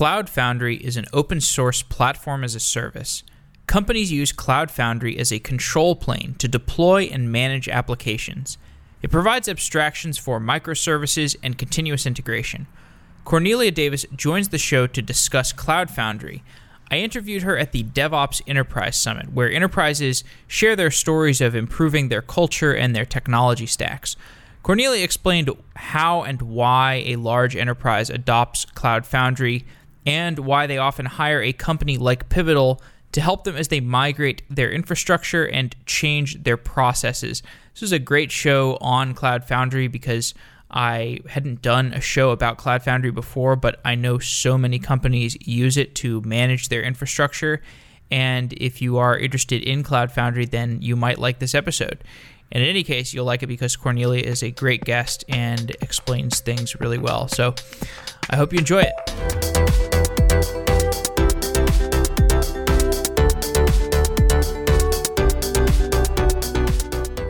Cloud Foundry is an open source platform as a service. Companies use Cloud Foundry as a control plane to deploy and manage applications. It provides abstractions for microservices and continuous integration. Cornelia Davis joins the show to discuss Cloud Foundry. I interviewed her at the DevOps Enterprise Summit, where enterprises share their stories of improving their culture and their technology stacks. Cornelia explained how and why a large enterprise adopts Cloud Foundry and why they often hire a company like Pivotal to help them as they migrate their infrastructure and change their processes. This is a great show on Cloud Foundry because I hadn't done a show about Cloud Foundry before, but I know so many companies use it to manage their infrastructure. And if you are interested in Cloud Foundry, then you might like this episode. And in any case, you'll like it because Cornelia is a great guest and explains things really well. So I hope you enjoy it.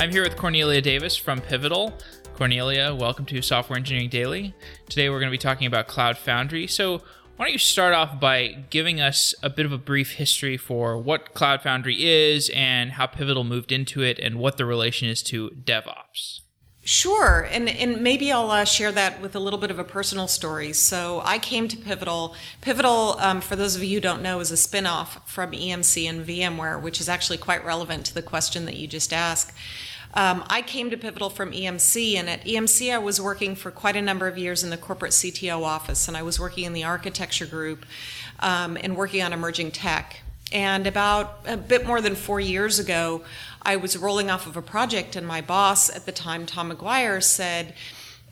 I'm here with Cornelia Davis from Pivotal. Cornelia, welcome to Software Engineering Daily. Today we're going to be talking about Cloud Foundry. So why don't you start off by giving us a bit of a brief history for what Cloud Foundry is and how Pivotal moved into it and what the relation is to DevOps? Sure. And maybe I'll share that with a little bit of a personal story. So I came to Pivotal. Pivotal, for those of you who don't know, is a spinoff from EMC and VMware, which is actually quite relevant to the question that you just asked. I came to Pivotal from EMC, and at EMC I was working for quite a number of years in the corporate CTO office, and I was working in the architecture group and working on emerging tech. And about a bit more than 4 years ago, I was rolling off of a project, and my boss at the time, Tom McGuire, said,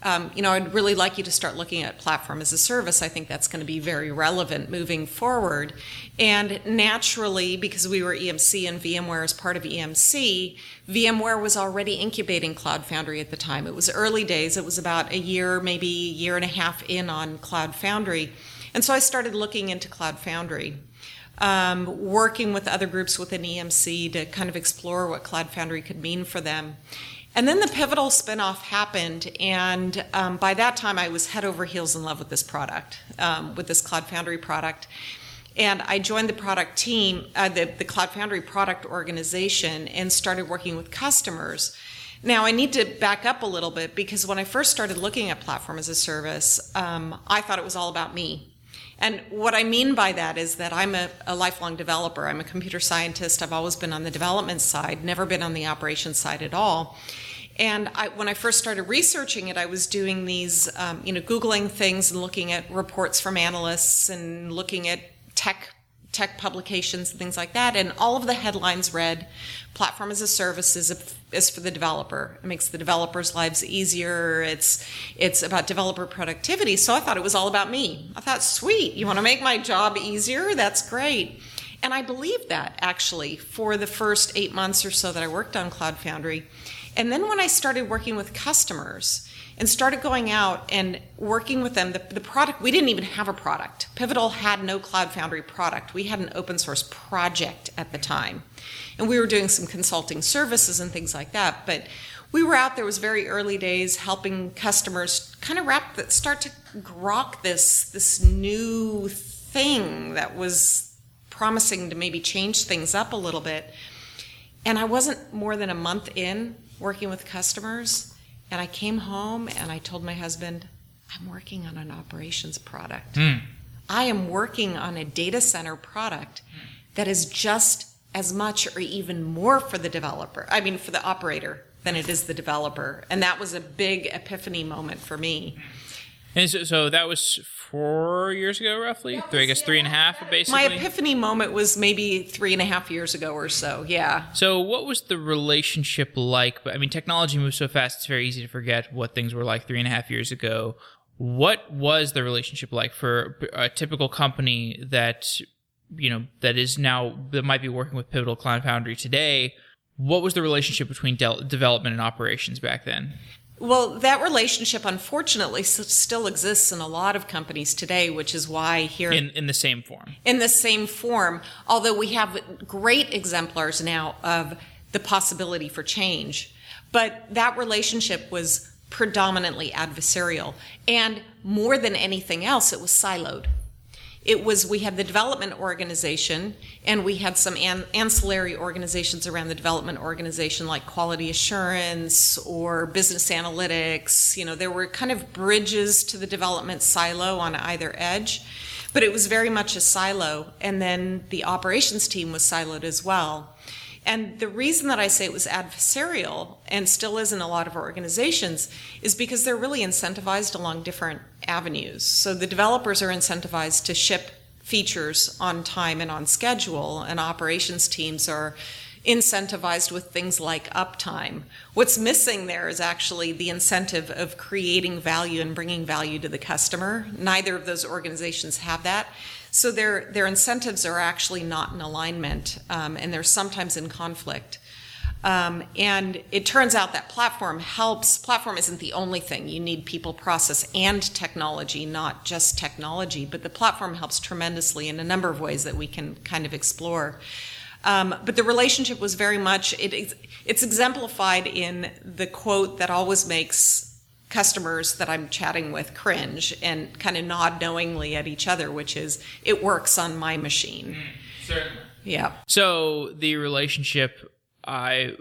I'd really like you to start looking at platform as a service. I think that's going to be very relevant moving forward. And naturally, because we were EMC and VMware as part of EMC, VMware was already incubating Cloud Foundry at the time. It was early days. It was about a year, maybe a year and a half in on Cloud Foundry. And so I started looking into Cloud Foundry, working with other groups within EMC to kind of explore what Cloud Foundry could mean for them. And then the Pivotal spinoff happened, and by that time I was head over heels in love with this product, with this Cloud Foundry product. And I joined the product team, the Cloud Foundry product organization, and started working with customers. Now I need to back up a little bit, because when I first started looking at Platform as a Service, I thought it was all about me. And what I mean by that is that I'm a lifelong developer. I'm a computer scientist. I've always been on the development side, never been on the operations side at all. And when I first started researching it, I was doing these, Googling things and looking at reports from analysts and looking at tech publications and things like that. And all of the headlines read, Platform as a Service is for the developer. It makes the developers' lives easier. It's about developer productivity. So I thought it was all about me. I thought, sweet, you want to make my job easier? That's great. And I believed that, actually, for the first 8 months or so that I worked on Cloud Foundry. And then when I started working with customers and started going out and working with them, the product, we didn't even have a product. Pivotal had no Cloud Foundry product. We had an open source project at the time. And we were doing some consulting services and things like that. But we were out there, it was very early days, helping customers kind of start to grok this new thing that was promising to maybe change things up a little bit. And I wasn't more than a month in working with customers, and I came home and I told my husband, I'm working on an operations product. I am working on a data center product that is just as much or even more for the developer, I mean for the operator, than it is the developer. And that was a big epiphany moment for me. And so that was 4 years ago, roughly? Three and a half, basically? My epiphany moment was maybe 3.5 years ago or so, yeah. So what was the relationship like? I mean, technology moves so fast, it's very easy to forget what things were like 3.5 years ago. What was the relationship like for a typical company that might be working with Pivotal Cloud Foundry today? What was the relationship between development and operations back then? Well, that relationship, unfortunately, still exists in a lot of companies today, which is why here... In the same form. In the same form, although we have great exemplars now of the possibility for change. But that relationship was predominantly adversarial. And more than anything else, it was siloed. It was, we had the development organization, and we had some ancillary organizations around the development organization, like quality assurance or business analytics. You know, there were kind of bridges to the development silo on either edge, but it was very much a silo. And then the operations team was siloed as well. And the reason that I say it was adversarial, and still is in a lot of organizations, is because they're really incentivized along different avenues. So the developers are incentivized to ship features on time and on schedule, and operations teams are incentivized with things like uptime. What's missing there is actually the incentive of creating value and bringing value to the customer. Neither of those organizations have that. So their incentives are actually not in alignment, and they're sometimes in conflict. And it turns out that platform helps. Platform isn't the only thing. You need people, process, and technology, not just technology. But the platform helps tremendously in a number of ways that we can kind of explore. But the relationship was very much, it's exemplified in the quote that always makes customers that I'm chatting with cringe and kind of nod knowingly at each other, which is, it works on my machine. Certainly. Yeah. So the relationship I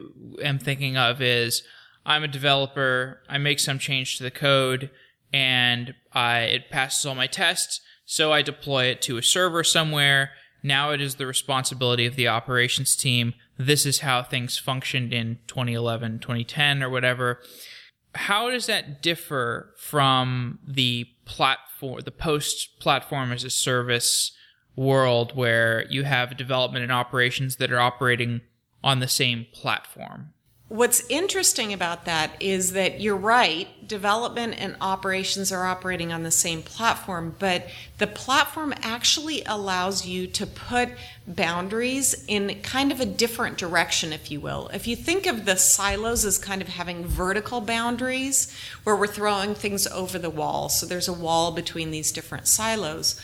am thinking of is, I'm a developer, I make some change to the code, and it passes all my tests, so I deploy it to a server somewhere. Now it is the responsibility of the operations team. This is how things functioned in 2011, 2010, or whatever. How does that differ from the platform, the post-platform as a service world, where you have development and operations that are operating on the same platform? What's interesting about that is that you're right, development and operations are operating on the same platform, but the platform actually allows you to put boundaries in kind of a different direction, if you will. If you think of the silos as kind of having vertical boundaries where we're throwing things over the wall, so there's a wall between these different silos.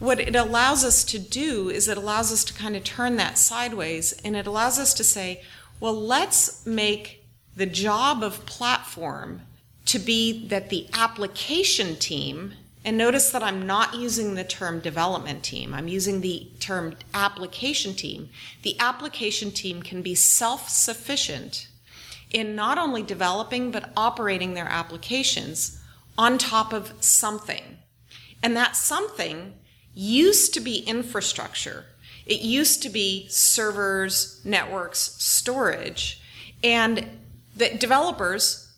What it allows us to do is it allows us to kind of turn that sideways, and it allows us to say, well, let's make the job of platform to be that the application team, and notice that I'm not using the term development team, I'm using the term application team. The application team can be self-sufficient in not only developing but operating their applications on top of something. And that something used to be infrastructure. It used to be servers, networks, storage, and the developers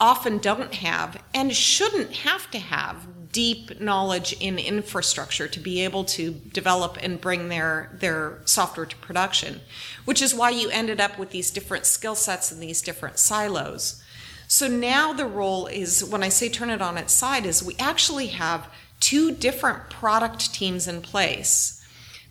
often don't have and shouldn't have to have deep knowledge in infrastructure to be able to develop and bring their software to production, which is why you ended up with these different skill sets and these different silos. So now the role is, when I say turn it on its side, is we actually have two different product teams in place.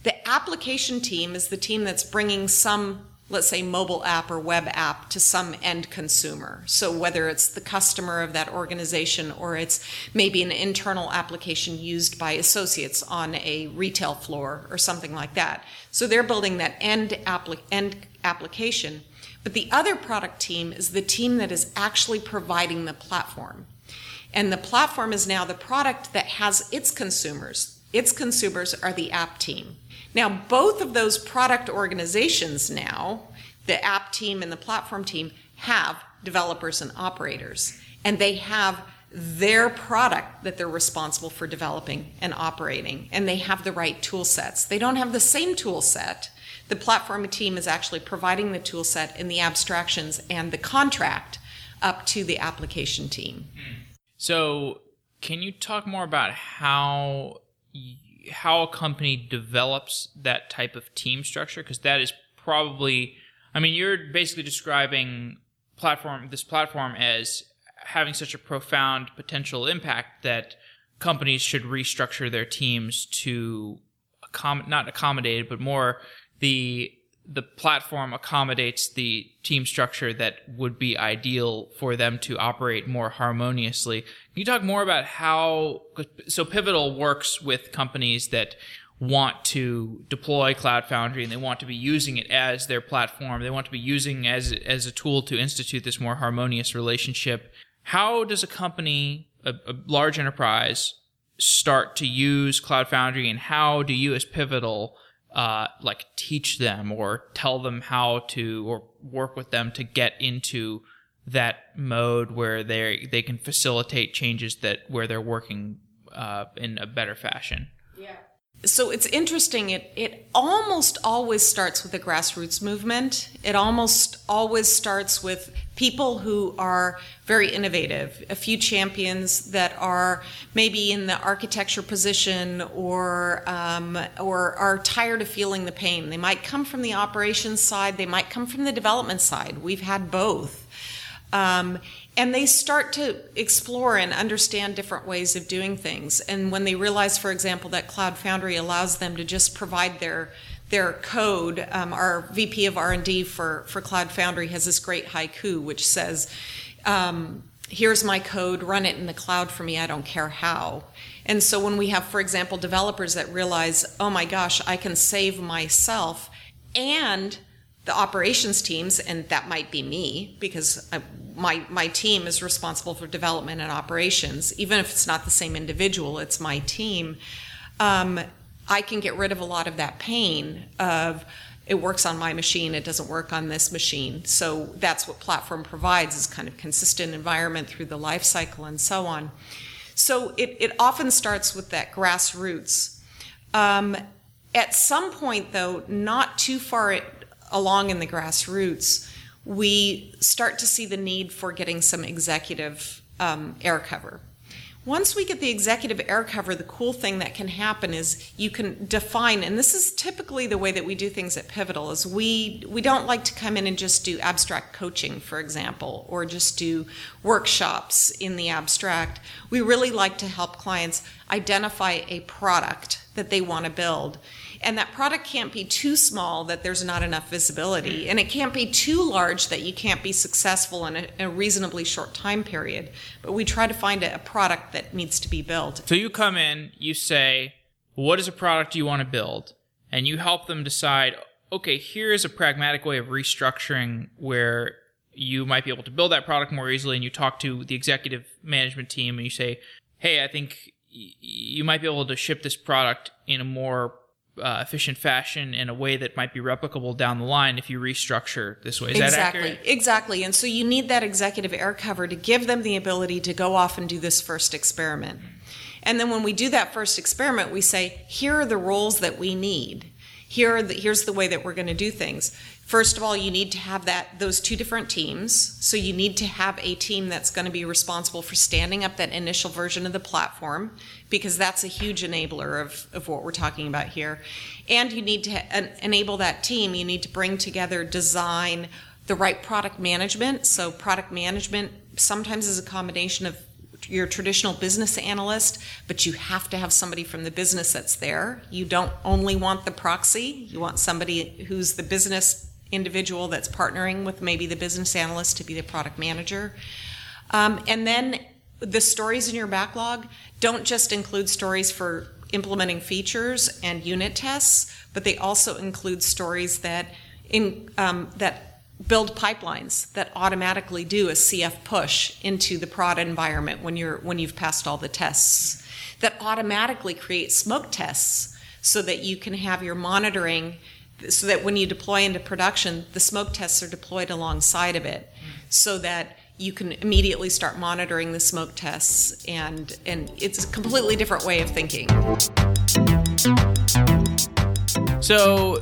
The application team is the team that's bringing some, let's say, mobile app or web app to some end consumer. So whether it's the customer of that organization or it's maybe an internal application used by associates on a retail floor or something like that. So they're building that end application. But the other product team is the team that is actually providing the platform. And the platform is now the product that has its consumers. Its consumers are the app team. Now, both of those product organizations now, the app team and the platform team, have developers and operators, and they have their product that they're responsible for developing and operating, and they have the right tool sets. They don't have the same tool set. The platform team is actually providing the tool set and the abstractions and the contract up to the application team. So can you talk more about how a company develops that type of team structure? Because that is probably, I mean, you're basically describing this platform as having such a profound potential impact that companies should restructure their teams to not accommodate, but more the platform accommodates the team structure that would be ideal for them to operate more harmoniously. Can you talk more about how, so Pivotal works with companies that want to deploy Cloud Foundry and they want to be using it as their platform. They want to be using it as a tool to institute this more harmonious relationship. How does a company, a large enterprise, start to use Cloud Foundry, and how do you as Pivotal like teach them or tell them how to, or work with them to get into that mode where they can facilitate changes that where they're working in a better fashion? Yeah. So it's interesting. It almost always starts with a grassroots movement. It almost always starts with people who are very innovative, a few champions that are maybe in the architecture position or are tired of feeling the pain. They might come from the operations side. They might come from the development side. We've had both. And they start to explore and understand different ways of doing things. And when they realize, for example, that Cloud Foundry allows them to just provide their code, our VP of R&D for Cloud Foundry has this great haiku, which says, here's my code, run it in the cloud for me, I don't care how. And so when we have, for example, developers that realize, oh my gosh, I can save myself and the operations teams, and that might be me, because my team is responsible for development and operations. Even if it's not the same individual, it's my team. I can get rid of a lot of that pain of it works on my machine, it doesn't work on this machine. So that's what platform provides, is kind of consistent environment through the life cycle and so on. So it often starts with that grassroots. At some point, though, not too far along in the grassroots, we start to see the need for getting some executive air cover. Once we get the executive air cover, the cool thing that can happen is you can define, and this is typically the way that we do things at Pivotal, is we don't like to come in and just do abstract coaching, for example, or just do workshops in the abstract. We really like to help clients identify a product that they want to build. And that product can't be too small that there's not enough visibility. And it can't be too large that you can't be successful in a reasonably short time period. But we try to find a product that needs to be built. So you come in, you say, what is a product you want to build? And you help them decide, okay, here is a pragmatic way of restructuring where you might be able to build that product more easily. And you talk to the executive management team and you say, hey, I think you might be able to ship this product in a more efficient fashion in a way that might be replicable down the line if you restructure this way. Is exactly. That accurate? Exactly. And so you need that executive air cover to give them the ability to go off and do this first experiment. And then when we do that first experiment, we say, here are the roles that we need. Here's the way that we're going to do things. First of all, you need to have those two different teams. So you need to have a team that's going to be responsible for standing up that initial version of the platform, because that's a huge enabler of what we're talking about here. And you need to enable that team. You need to bring together design, the right product management. So product management sometimes is a combination of your traditional business analyst, but you have to have somebody from the business that's there. You don't only want the proxy. You want somebody who's the business individual that's partnering with maybe the business analyst to be the product manager. And then the stories in your backlog don't just include stories for implementing features and unit tests, but they also include stories that that build pipelines that automatically do a CF push into the prod environment when you've passed all the tests, that automatically create smoke tests so that you can have your monitoring, so that when you deploy into production, the smoke tests are deployed alongside of it, so that you can immediately start monitoring the smoke tests, and it's a completely different way of thinking. So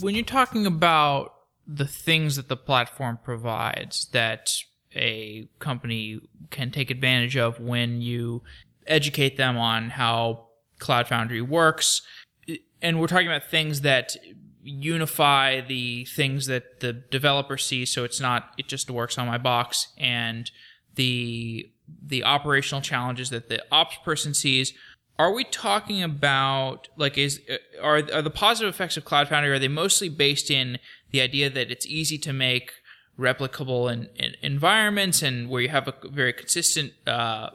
when you're talking about the things that the platform provides that a company can take advantage of when you educate them on how Cloud Foundry works. And we're talking about things that unify the things that the developer sees, so it just works on my box, and the operational challenges that the ops person sees. Are we talking about, like, are the positive effects of Cloud Foundry, are they mostly based in the idea that it's easy to make replicable in environments and where you have a very consistent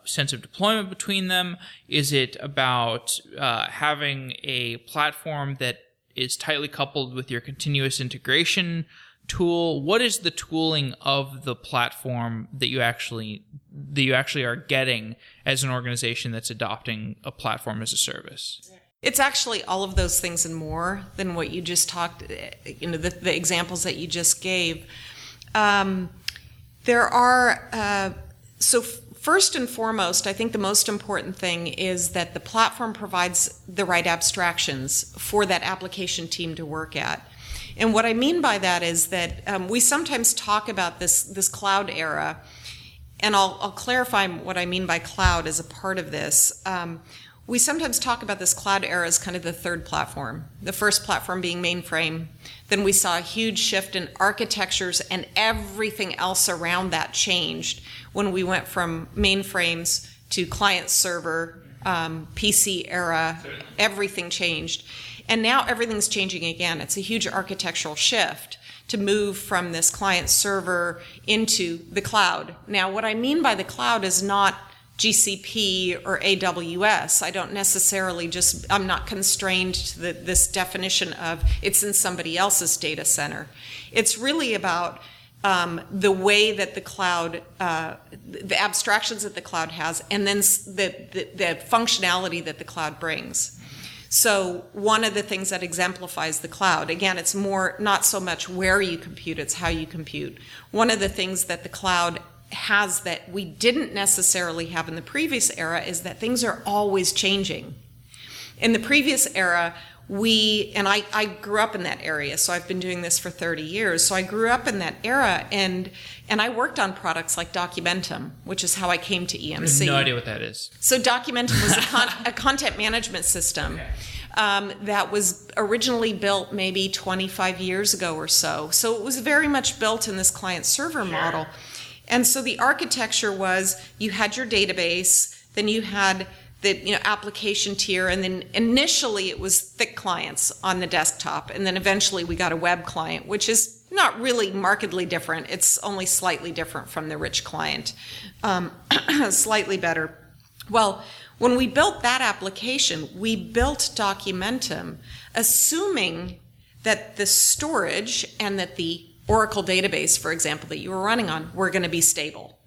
sense of deployment between them? Is it about having a platform that is tightly coupled with your continuous integration tool? What is the tooling of the platform that you actually are getting as an organization that's adopting a platform as a service? It's actually all of those things and more than what you just talked, you know, the examples that you just gave. There are, first and foremost, I think the most important thing is that the platform provides the right abstractions for that application team to work at. And what I mean by that is that we sometimes talk about this cloud era, and I'll clarify what I mean by cloud as a part of this. We sometimes talk about this cloud era as kind of the third platform, the first platform being mainframe. Then we saw a huge shift in architectures, and everything else around that changed when we went from mainframes to client server, PC era, everything changed. And now everything's changing again. It's a huge architectural shift to move from this client server into the cloud. Now, what I mean by the cloud is not GCP or AWS. I don't necessarily I'm not constrained to this definition of it's in somebody else's data center. It's really about the way that the cloud, the abstractions that the cloud has, and then the functionality that the cloud brings. So one of the things that exemplifies the cloud, again, it's more not so much where you compute, it's how you compute. One of the things that the cloud has that we didn't necessarily have in the previous era is that things are always changing. In the previous era, I grew up in that area, so I've been doing this for 30 years. So I grew up in that era, and I worked on products like Documentum, which is how I came to EMC. I have no idea what that is. So Documentum was a content management system. Okay. That was originally built maybe 25 years ago or so. So it was very much built in this client-server model. And so the architecture was you had your database, then you had the application tier, and then initially it was thick clients on the desktop, and then eventually we got a web client, which is not really markedly different. It's only slightly different from the rich client, slightly better. Well, when we built that application, we built Documentum assuming that the storage and that the Oracle database, for example, that you were running on, were going to be stable.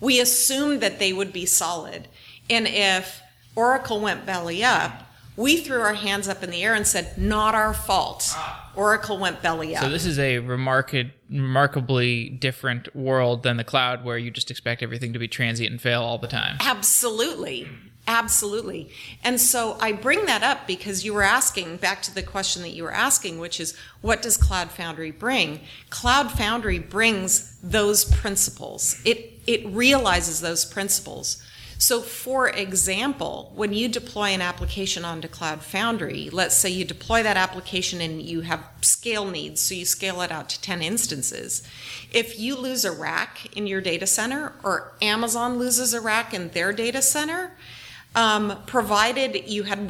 We assumed that they would be solid. And if Oracle went belly up, we threw our hands up in the air and said, not our fault. Oracle went belly up. So this is a remarkably different world than the cloud, where you just expect everything to be transient and fail all the time. Absolutely. Absolutely. And so I bring that up because you were asking, back to the question that you were asking, which is, what does Cloud Foundry bring? Cloud Foundry brings those principles. It realizes those principles. So for example, when you deploy an application onto Cloud Foundry, let's say you deploy that application and you have scale needs, so you scale it out to 10 instances. If you lose a rack in your data center, or Amazon loses a rack in their data center, provided you had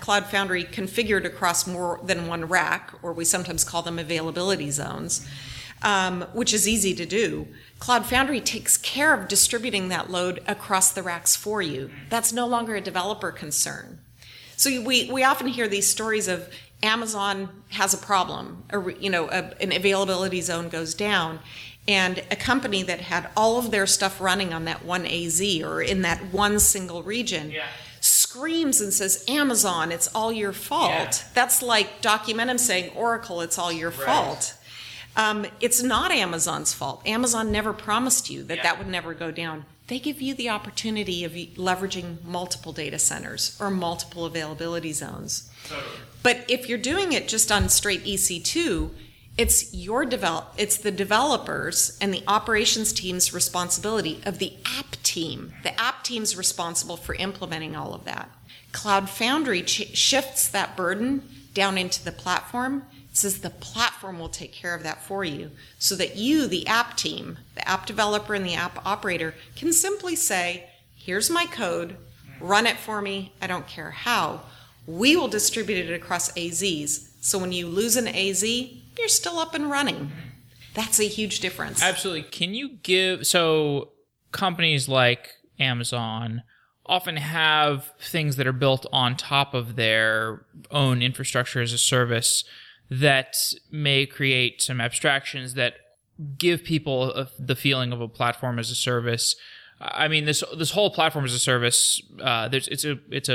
Cloud Foundry configured across more than one rack, or we sometimes call them availability zones, which is easy to do, Cloud Foundry takes care of distributing that load across the racks for you. That's no longer a developer concern. So we often hear these stories of Amazon has a problem, an availability zone goes down, and a company that had all of their stuff running on that one AZ or in that one single region screams and says, Amazon, it's all your fault. Yeah. That's like Documentum saying, Oracle, it's all your fault. It's not Amazon's fault. Amazon never promised you that would never go down. They give you the opportunity of leveraging multiple data centers or multiple availability zones. Totally. But if you're doing it just on straight EC2, it's the developers and the operations team's responsibility of the app team. The app team's responsible for implementing all of that. Cloud Foundry shifts that burden down into the platform. It says the platform will take care of that for you, so that you, the app team, the app developer and the app operator, can simply say, here's my code, run it for me, I don't care how. We will distribute it across AZs, so when you lose an AZ, you're still up and running. That's a huge difference. Absolutely. Can you so companies like Amazon often have things that are built on top of their own infrastructure as a service that may create some abstractions that give people the feeling of a platform as a service. I mean, this whole platform as a service, it's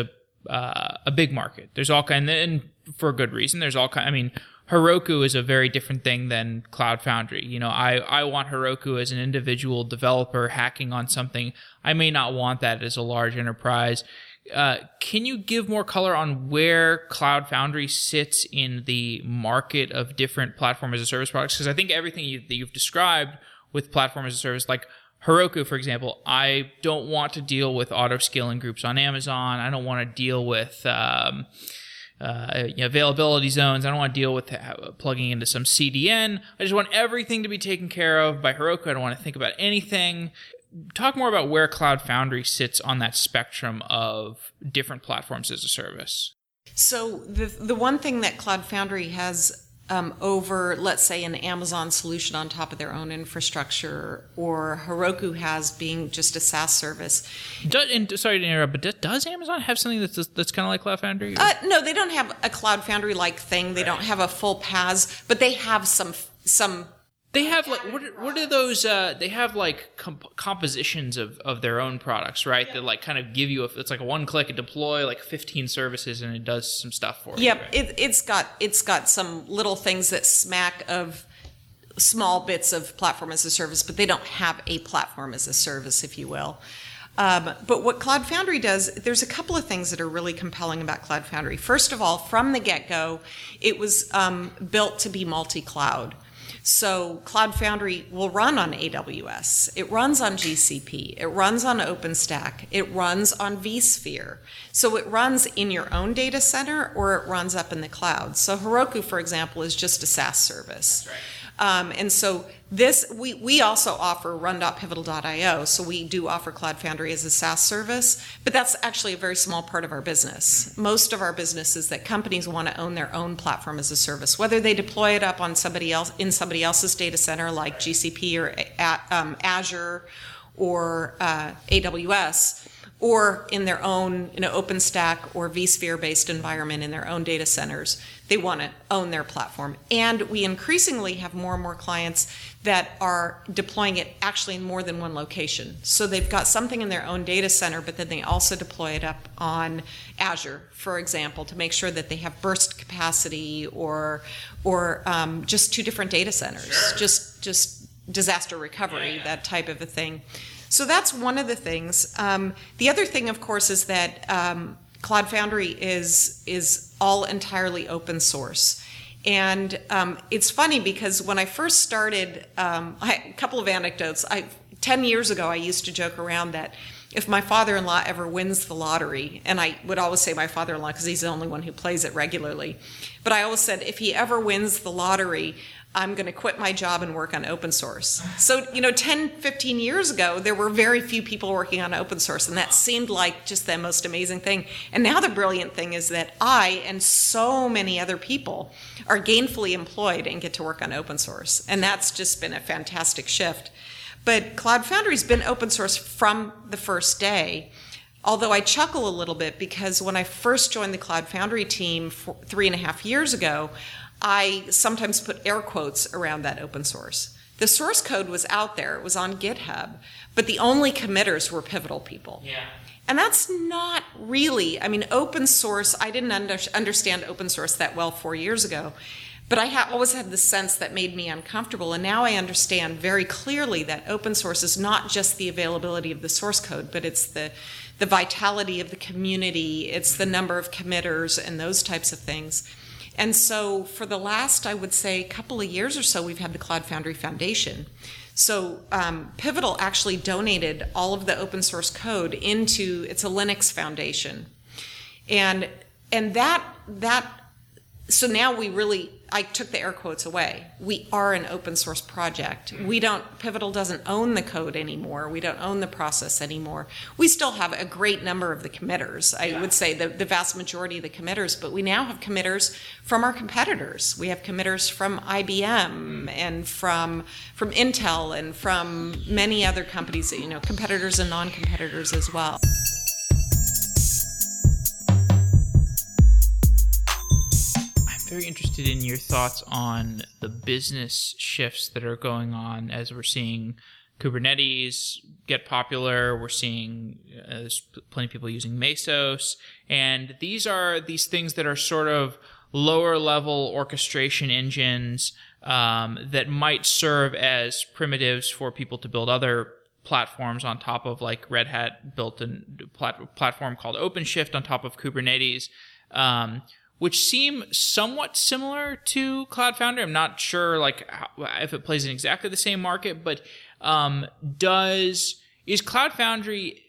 a big market. There's all kind, and for good reason. There's all kind. I mean, Heroku is a very different thing than Cloud Foundry. You know, I want Heroku as an individual developer hacking on something. I may not want that as a large enterprise. Can you give more color on where Cloud Foundry sits in the market of different platform as a service products? Because I think everything that you've described with platform as a service, like Heroku, for example, I don't want to deal with auto scaling groups on Amazon. I don't want to deal with availability zones. I don't want to deal with plugging into some CDN. I just want everything to be taken care of by Heroku. I don't want to think about anything. Talk more about where Cloud Foundry sits on that spectrum of different platforms as a service. So the one thing that Cloud Foundry has over, let's say, an Amazon solution on top of their own infrastructure, or Heroku has being just a SaaS service. Sorry to interrupt, but does Amazon have something that's kind of like Cloud Foundry? No, they don't have a Cloud Foundry-like thing. They don't have a full PaaS, but they have some. They have like what are those? They have like compositions of their own products, right? Yeah. That like kind of give you it's like a one click and deploy like 15 services, and it does some stuff for you. Yep, right? It's got some little things that smack of small bits of platform as a service, but they don't have a platform as a service, if you will. But what Cloud Foundry does, there's a couple of things that are really compelling about Cloud Foundry. First of all, from the get-go, it was built to be multi-cloud. So Cloud Foundry will run on AWS, it runs on GCP, it runs on OpenStack, it runs on vSphere. So it runs in your own data center or it runs up in the cloud. So Heroku, for example, is just a SaaS service. That's right. And so this, we also offer run.pivotal.io, so we do offer Cloud Foundry as a SaaS service, but that's actually a very small part of our business. Mm-hmm. Most of our business is that companies want to own their own platform as a service, whether they deploy it up on somebody else's data center like GCP or Azure or AWS, or in their own OpenStack or vSphere-based environment in their own data centers. They want to own their platform. And we increasingly have more and more clients that are deploying it actually in more than one location. So they've got something in their own data center, but then they also deploy it up on Azure, for example, to make sure that they have burst capacity or just two different data centers, sure. just disaster recovery, yeah. That type of a thing. So that's one of the things. The other thing, of course, is that Cloud Foundry is all entirely open source. And it's funny because when I first started, a couple of anecdotes. 10 years ago, I used to joke around that if my father-in-law ever wins the lottery, and I would always say my father-in-law because he's the only one who plays it regularly, but I always said if he ever wins the lottery, I'm going to quit my job and work on open source. So, 10, 15 years ago, there were very few people working on open source, and that seemed like just the most amazing thing. And now the brilliant thing is that I and so many other people are gainfully employed and get to work on open source. And that's just been a fantastic shift. But Cloud Foundry's been open source from the first day. Although I chuckle a little bit because when I first joined the Cloud Foundry team 3.5 years ago, I sometimes put air quotes around that open source. The source code was out there. It was on GitHub. But the only committers were Pivotal people. Yeah. And that's not really, open source, I didn't understand open source that well 4 years ago. But I always had the sense that made me uncomfortable. And now I understand very clearly that open source is not just the availability of the source code, but it's the vitality of the community. It's the number of committers and those types of things. And so for the last, I would say, couple of years or so, we've had the Cloud Foundry Foundation. So Pivotal actually donated all of the open source code it's a Linux Foundation. And that so now we really, I took the air quotes away. We are an open source project. Pivotal doesn't own the code anymore. We don't own the process anymore. We still have a great number of the committers. I would say the vast majority of the committers, but we now have committers from our competitors. We have committers from IBM and from Intel and from many other companies, competitors and non-competitors as well. very interested in your thoughts on the business shifts that are going on as we're seeing Kubernetes get popular. We're seeing there's plenty of people using Mesos. And these are these things that are sort of lower level orchestration engines that might serve as primitives for people to build other platforms on top of, like Red Hat built a platform called OpenShift on top of Kubernetes, which seem somewhat similar to Cloud Foundry. I'm not sure like how, if it plays in exactly the same market, but is Cloud Foundry,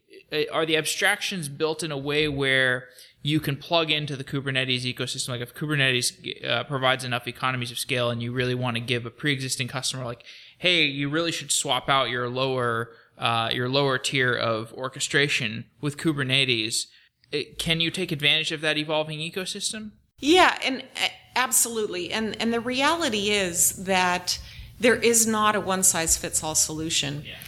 are the abstractions built in a way where you can plug into the Kubernetes ecosystem? Like if Kubernetes provides enough economies of scale and you really want to give a pre-existing customer like, hey, you really should swap out your lower tier of orchestration with Kubernetes. Can you take advantage of that evolving ecosystem? Yeah, and absolutely. And the reality is that there is not a one-size-fits-all solution. Yeah.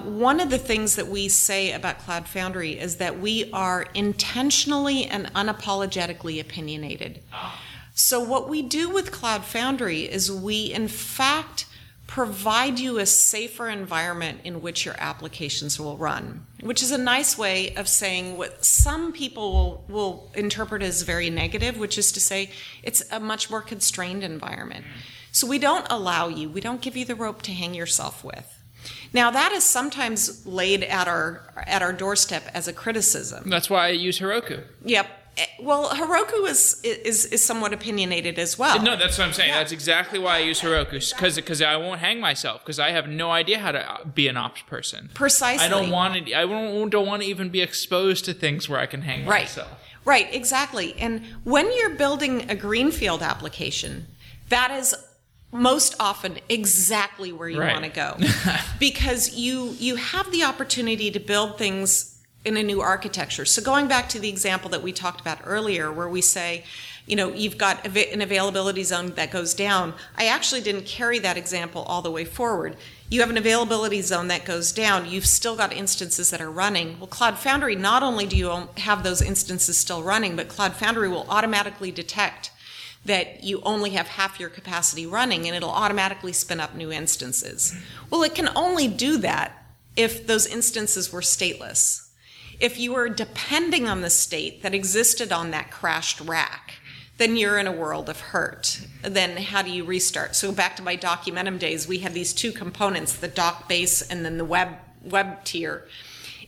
One of the things that we say about Cloud Foundry is that we are intentionally and unapologetically opinionated. Oh. So what we do with Cloud Foundry is we, in fact, provide you a safer environment in which your applications will run, which is a nice way of saying what some people will interpret as very negative, which is to say it's a much more constrained environment. So we don't allow you, we don't give you the rope to hang yourself with. Now that is sometimes laid at our doorstep as a criticism. That's why I use Heroku. Yep. Well, Heroku is somewhat opinionated as well. No, that's what I'm saying. Yeah. That's exactly why I use Heroku, because I won't hang myself, because I have no idea how to be an ops person. Precisely. I don't want to even be exposed to things where I can hang myself. Right, exactly. And when you're building a greenfield application, that is most often exactly where you want to go, because you have the opportunity to build things in a new architecture. So going back to the example that we talked about earlier, where we say, you know, you've got an availability zone that goes down. I actually didn't carry that example all the way forward. You have an availability zone that goes down. You've still got instances that are running. Well, Cloud Foundry, not only do you have those instances still running, but Cloud Foundry will automatically detect that you only have half your capacity running, and it'll automatically spin up new instances. Well, it can only do that if those instances were stateless. If you were depending on the state that existed on that crashed rack, then you're in a world of hurt. Then how do you restart? So back to my Documentum days, we had these two components, the doc base and then the web tier.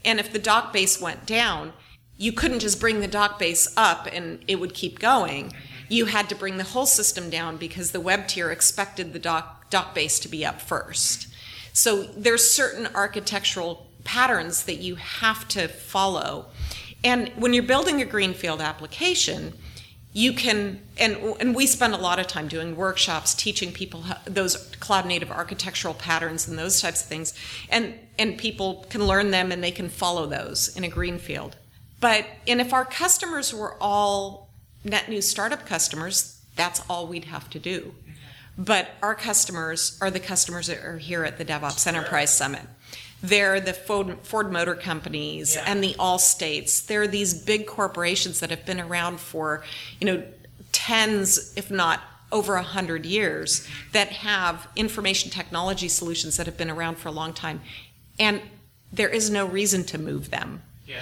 And if the doc base went down, you couldn't just bring the doc base up and it would keep going. You had to bring the whole system down because the web tier expected the doc base to be up first. So there's certain architectural patterns that you have to follow. And when you're building a greenfield application, you can, and we spend a lot of time doing workshops, teaching people how, those cloud-native architectural patterns and those types of things, and people can learn them and they can follow those in a greenfield. And if our customers were all net new startup customers, that's all we'd have to do. But our customers are the customers that are here at the DevOps Enterprise Summit. They're the Ford Motor Companies and the AllStates. They're these big corporations that have been around for, you know, tens, if not over 100 years, that have information technology solutions that have been around for a long time. And there is no reason to move them. Yeah.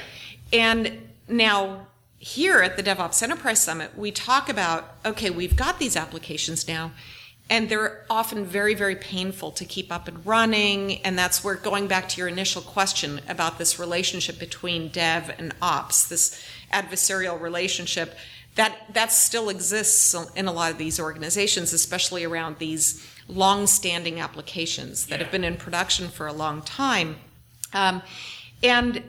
And now here at the DevOps Enterprise Summit, we talk about, okay, we've got these applications now, and they're often very, very painful to keep up and running. And that's where, going back to your initial question about this relationship between dev and ops, this adversarial relationship, that still exists in a lot of these organizations, especially around these long-standing applications that have been in production for a long time. And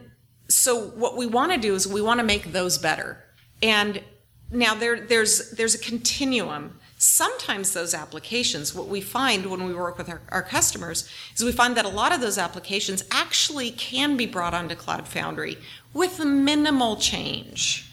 so what we want to do is we want to make those better. And now there's a continuum. Sometimes those applications, what we find when we work with our customers, is we find that a lot of those applications actually can be brought onto Cloud Foundry with minimal change.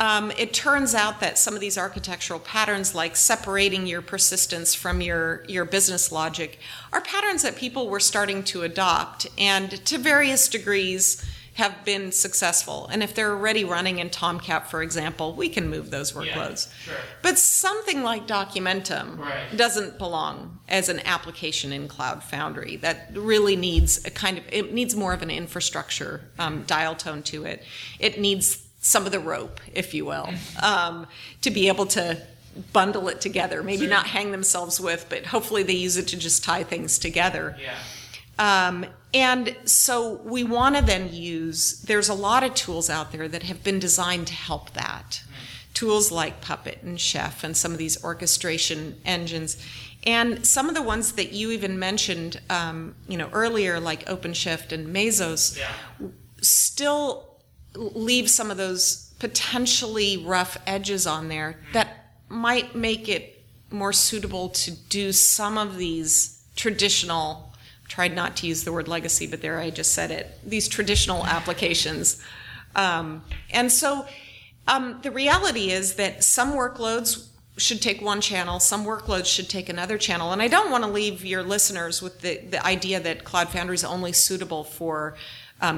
It turns out that some of these architectural patterns, like separating your persistence from your business logic, are patterns that people were starting to adopt and to various degrees have been successful. And if they're already running in Tomcat, for example, we can move those workloads. Yeah, sure. But something like Documentum doesn't belong as an application in Cloud Foundry. That really needs a kind of, it needs more of an infrastructure dial tone to it. It needs some of the rope, if you will, to be able to bundle it together. Maybe not hang themselves with, but hopefully they use it to just tie things together. Yeah. And so we want to then use, there's a lot of tools out there that have been designed to help that. Tools like Puppet and Chef and some of these orchestration engines. And some of the ones that you even mentioned, earlier, like OpenShift and Mesos, still leave some of those potentially rough edges on there that might make it more suitable to do some of these traditional, tried not to use the word legacy, but there I just said it, these traditional applications. And so the reality is that some workloads should take one channel, some workloads should take another channel. And I don't want to leave your listeners with the idea that Cloud Foundry is only suitable for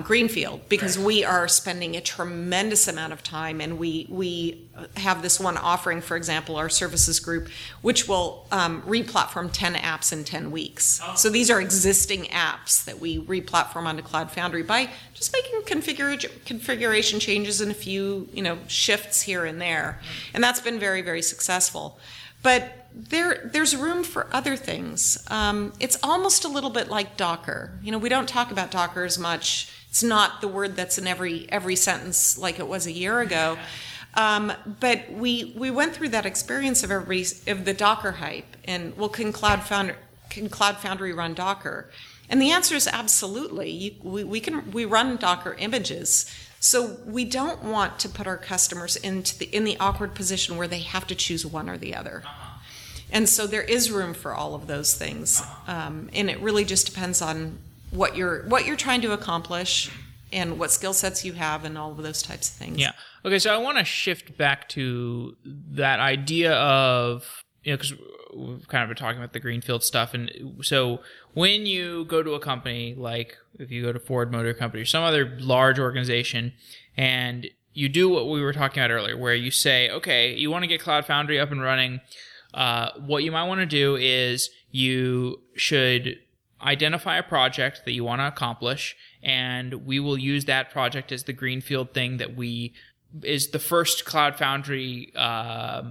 Greenfield, because we are spending a tremendous amount of time, and we have this one offering, for example, our services group, which will re-platform 10 apps in 10 weeks. So these are existing apps that we re-platform onto Cloud Foundry by just making configuration changes and a few shifts here and there. And that's been very, very successful. But there's room for other things. It's almost a little bit like Docker. We don't talk about Docker as much. It's not the word that's in every sentence like it was a year ago. But we went through that experience of the Docker hype, and can Cloud Foundry run Docker? And the answer is absolutely. We run Docker images. So we don't want to put our customers in the awkward position where they have to choose one or the other. And so there is room for all of those things, and it really just depends on what you're trying to accomplish and what skill sets you have and all of those types of things. Yeah. Okay. So I want to shift back to that idea of because we've kind of been talking about the greenfield stuff, and so when you go to a company, like if you go to Ford Motor Company or some other large organization, and you do what we were talking about earlier, where you say, okay, you want to get Cloud Foundry up and running, what you might want to do is you should identify a project that you want to accomplish, and we will use that project as the greenfield thing that is the first Cloud Foundry proof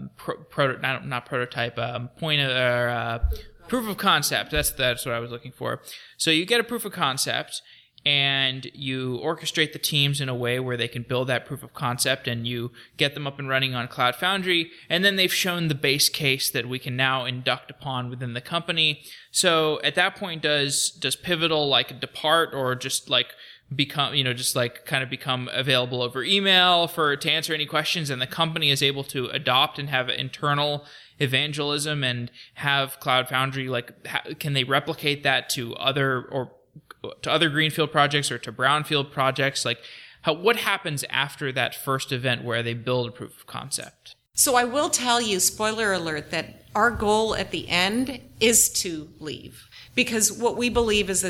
of concept. That's what I was looking for. So you get a proof of concept, and you orchestrate the teams in a way where they can build that proof of concept, and you get them up and running on Cloud Foundry, and then they've shown the base case that we can now induct upon within the company. So at that point, does Pivotal depart, or just become become available over email to answer any questions, and the company is able to adopt and have internal evangelism and have Cloud Foundry? Can they replicate that to other greenfield projects or to brownfield projects? What happens after that first event where they build a proof of concept? So I will tell you, spoiler alert, that our goal at the end is to leave. Because what we believe is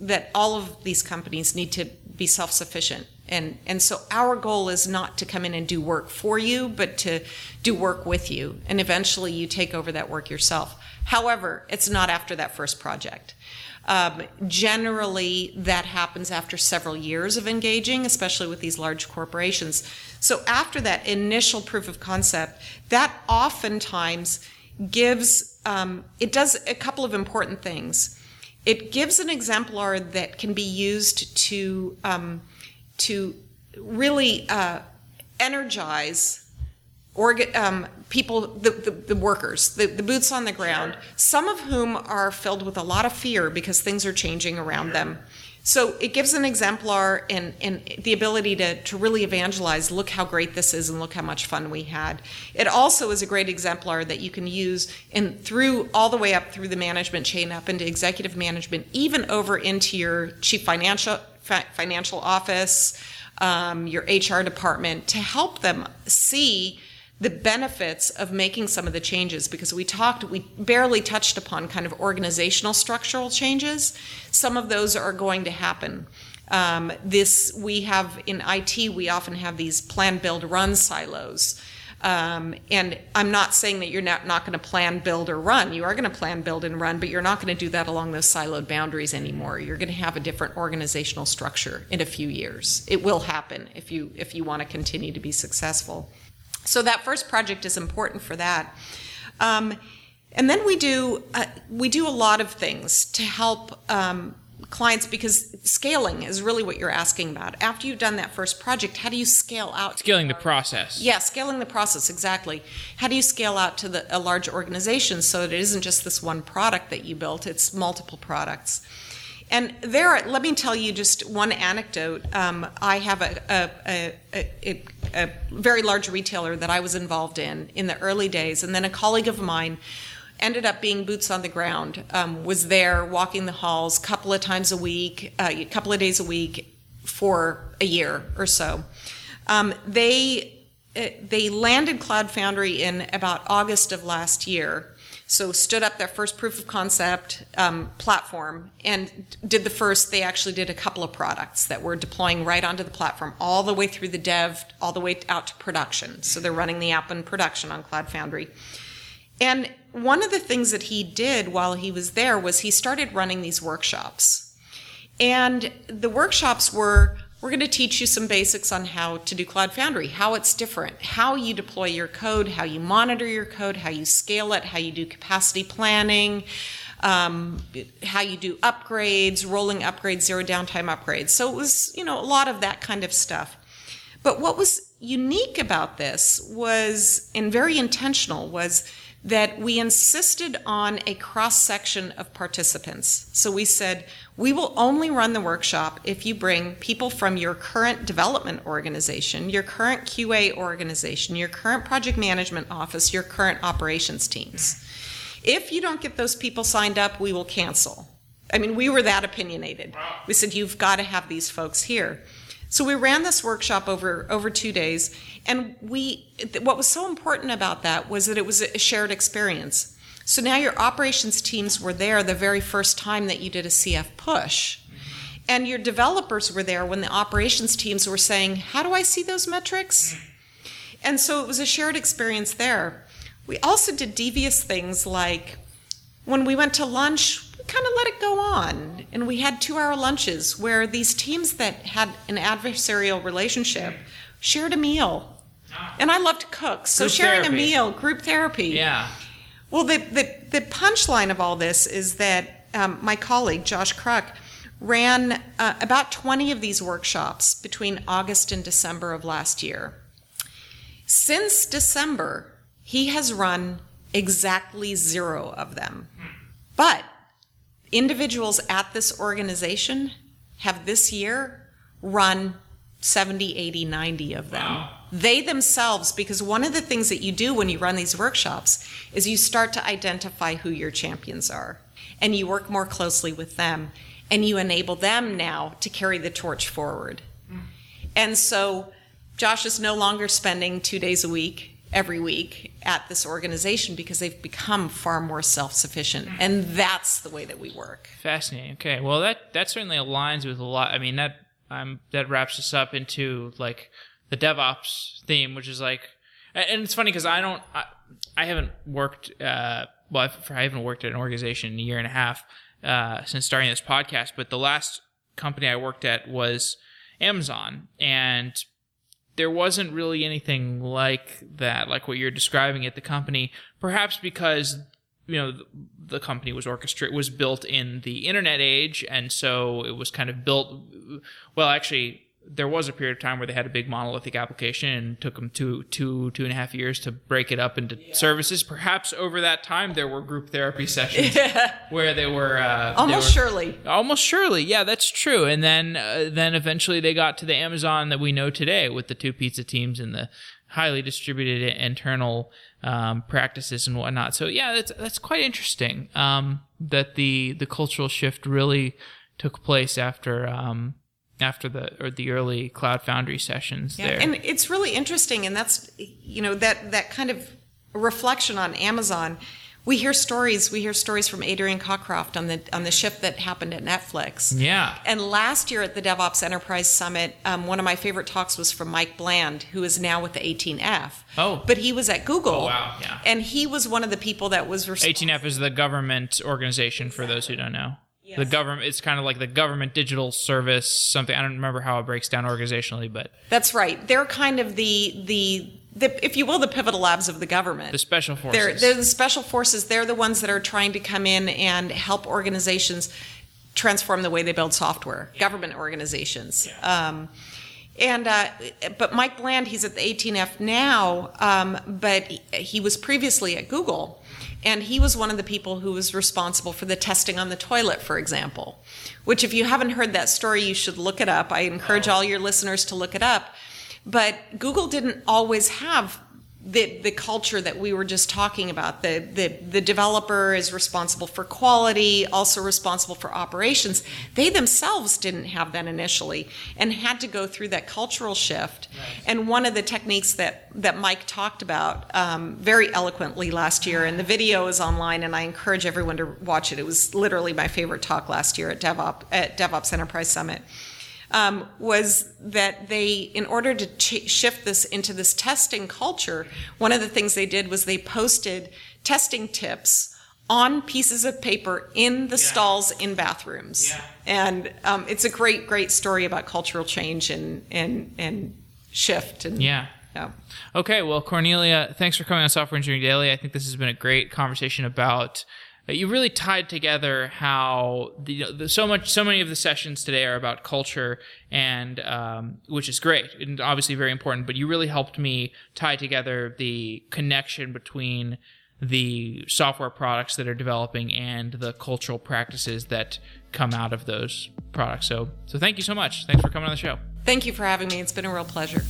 that all of these companies need to be self-sufficient. And so our goal is not to come in and do work for you, but to do work with you. And eventually you take over that work yourself. However, it's not after that first project. Generally, that happens after several years of engaging, especially with these large corporations. So after that initial proof of concept, that oftentimes gives, it does a couple of important things. It gives an exemplar that can be used to really energize people, the workers, the boots on the ground, some of whom are filled with a lot of fear because things are changing around them. So it gives an exemplar and the ability to really evangelize, look how great this is and look how much fun we had. It also is a great exemplar that you can use all the way up through the management chain, up into executive management, even over into your chief financial office, your HR department, to help them see the benefits of making some of the changes, because we barely touched upon kind of organizational structural changes. Some of those are going to happen. This, we have in IT, we often have these plan, build, run silos. And I'm not saying that you're not going to plan, build, or run. You are going to plan, build, and run, but you're not going to do that along those siloed boundaries anymore. You're going to have a different organizational structure in a few years. It will happen if you want to continue to be successful. So that first project is important for that. And then we do a lot of things to help clients, because scaling is really what you're asking about. After you've done that first project, how do you scale out? Scaling the process. Yeah, scaling the process, exactly. How do you scale out to a large organization so that it isn't just this one product that you built, it's multiple products? And let me tell you just one anecdote. I have a very large retailer that I was involved in the early days, and then a colleague of mine ended up being boots on the ground, was there walking the halls a couple of days a week for a year or so. They landed Cloud Foundry in about August of last year, so stood up their first proof of concept platform and they actually did a couple of products that were deploying right onto the platform all the way through the dev, all the way out to production. So they're running the app in production on Cloud Foundry. And one of the things that he did while he was there was he started running these workshops. And the workshops were, we're going to teach you some basics on how to do Cloud Foundry, how it's different, how you deploy your code, how you monitor your code, how you scale it, how you do capacity planning, how you do upgrades, rolling upgrades, zero downtime upgrades. So it was, a lot of that kind of stuff. But what was unique about this was, and very intentional, was that we insisted on a cross-section of participants. So we said, we will only run the workshop if you bring people from your current development organization, your current QA organization, your current project management office, your current operations teams. If you don't get those people signed up, we will cancel. I mean, we were that opinionated. We said, you've got to have these folks here. So we ran this workshop over 2 days, and what was so important about that was that it was a shared experience. So now your operations teams were there the very first time that you did a CF push, and your developers were there when the operations teams were saying, how do I see those metrics? And so it was a shared experience there. We also did devious things like when we went to lunch, kind of let it go on, and we had 2-hour lunches where these teams that had an adversarial relationship shared a meal. And I love to cook, so group therapy. Yeah. Well, the punchline of all this is that my colleague Josh Cruck ran about 20 of these workshops between August and December of last year. Since December, he has run exactly 0 of them, but individuals at this organization have this year run 70, 80, 90 of them. Wow. They themselves, because one of the things that you do when you run these workshops is you start to identify who your champions are, and you work more closely with them, and you enable them now to carry the torch forward. Mm. And so Josh is no longer spending 2 days a week every week at this organization because they've become far more self-sufficient, and that's the way that we work. Fascinating. Okay, well that certainly aligns with a lot. I mean, that wraps us up into like the DevOps theme, which is like, and it's funny because I haven't worked at an organization in a year and a half since starting this podcast, but the last company I worked at was Amazon, and there wasn't really anything like that, like what you're describing at the company, perhaps because, the company was built in the internet age. And so it was kind of built, well, actually there was a period of time where they had a big monolithic application and took them two and a half years to break it up into services. Perhaps over that time there were group therapy sessions where they were almost surely. Yeah, that's true. And then eventually they got to the Amazon that we know today with the two pizza teams and the highly distributed internal practices and whatnot. So yeah, that's quite interesting that the cultural shift really took place after the early Cloud Foundry sessions there. And it's really interesting, and that's that kind of reflection on Amazon We hear stories from Adrian Cockcroft on the shift that happened at Netflix. Yeah. And last year at the DevOps Enterprise Summit, one of my favorite talks was from Mike Bland, who is now with the 18F. Oh. But he was at Google. Oh, wow. Yeah. And he was one of the people that was responsible. 18F is the government organization, for those who don't know. Yes. The government, it's kind of like the government digital service, something. I don't remember how it breaks down organizationally, but. That's right. They're kind of the, if you will, the Pivotal Labs of the government. The special forces. They're the special forces. They're the ones that are trying to come in and help organizations transform the way they build software, yeah. Government organizations. Yeah. But Mike Bland, he's at the 18F now, but he was previously at Google. And he was one of the people who was responsible for the testing on the toilet, for example, which if you haven't heard that story, you should look it up. I encourage all your listeners to look it up. But Google didn't always have the culture that we were just talking about. The developer is responsible for quality, also responsible for operations. They themselves didn't have that initially and had to go through that cultural shift. Nice. And one of the techniques that Mike talked about very eloquently last year, and the video is online, and I encourage everyone to watch it. It was literally my favorite talk last year at DevOps Enterprise Summit. Was that they, in order to shift this into this testing culture, one of the things they did was they posted testing tips on pieces of paper in the stalls in bathrooms. Yeah. And it's a great, great story about cultural change and shift. And, yeah. Okay, well, Cornelia, thanks for coming on Software Engineering Daily. I think this has been a great conversation about... You really tied together how so many of the sessions today are about culture, and which is great and obviously very important. But you really helped me tie together the connection between the software products that are developing and the cultural practices that come out of those products. So thank you so much. Thanks for coming on the show. Thank you for having me. It's been a real pleasure.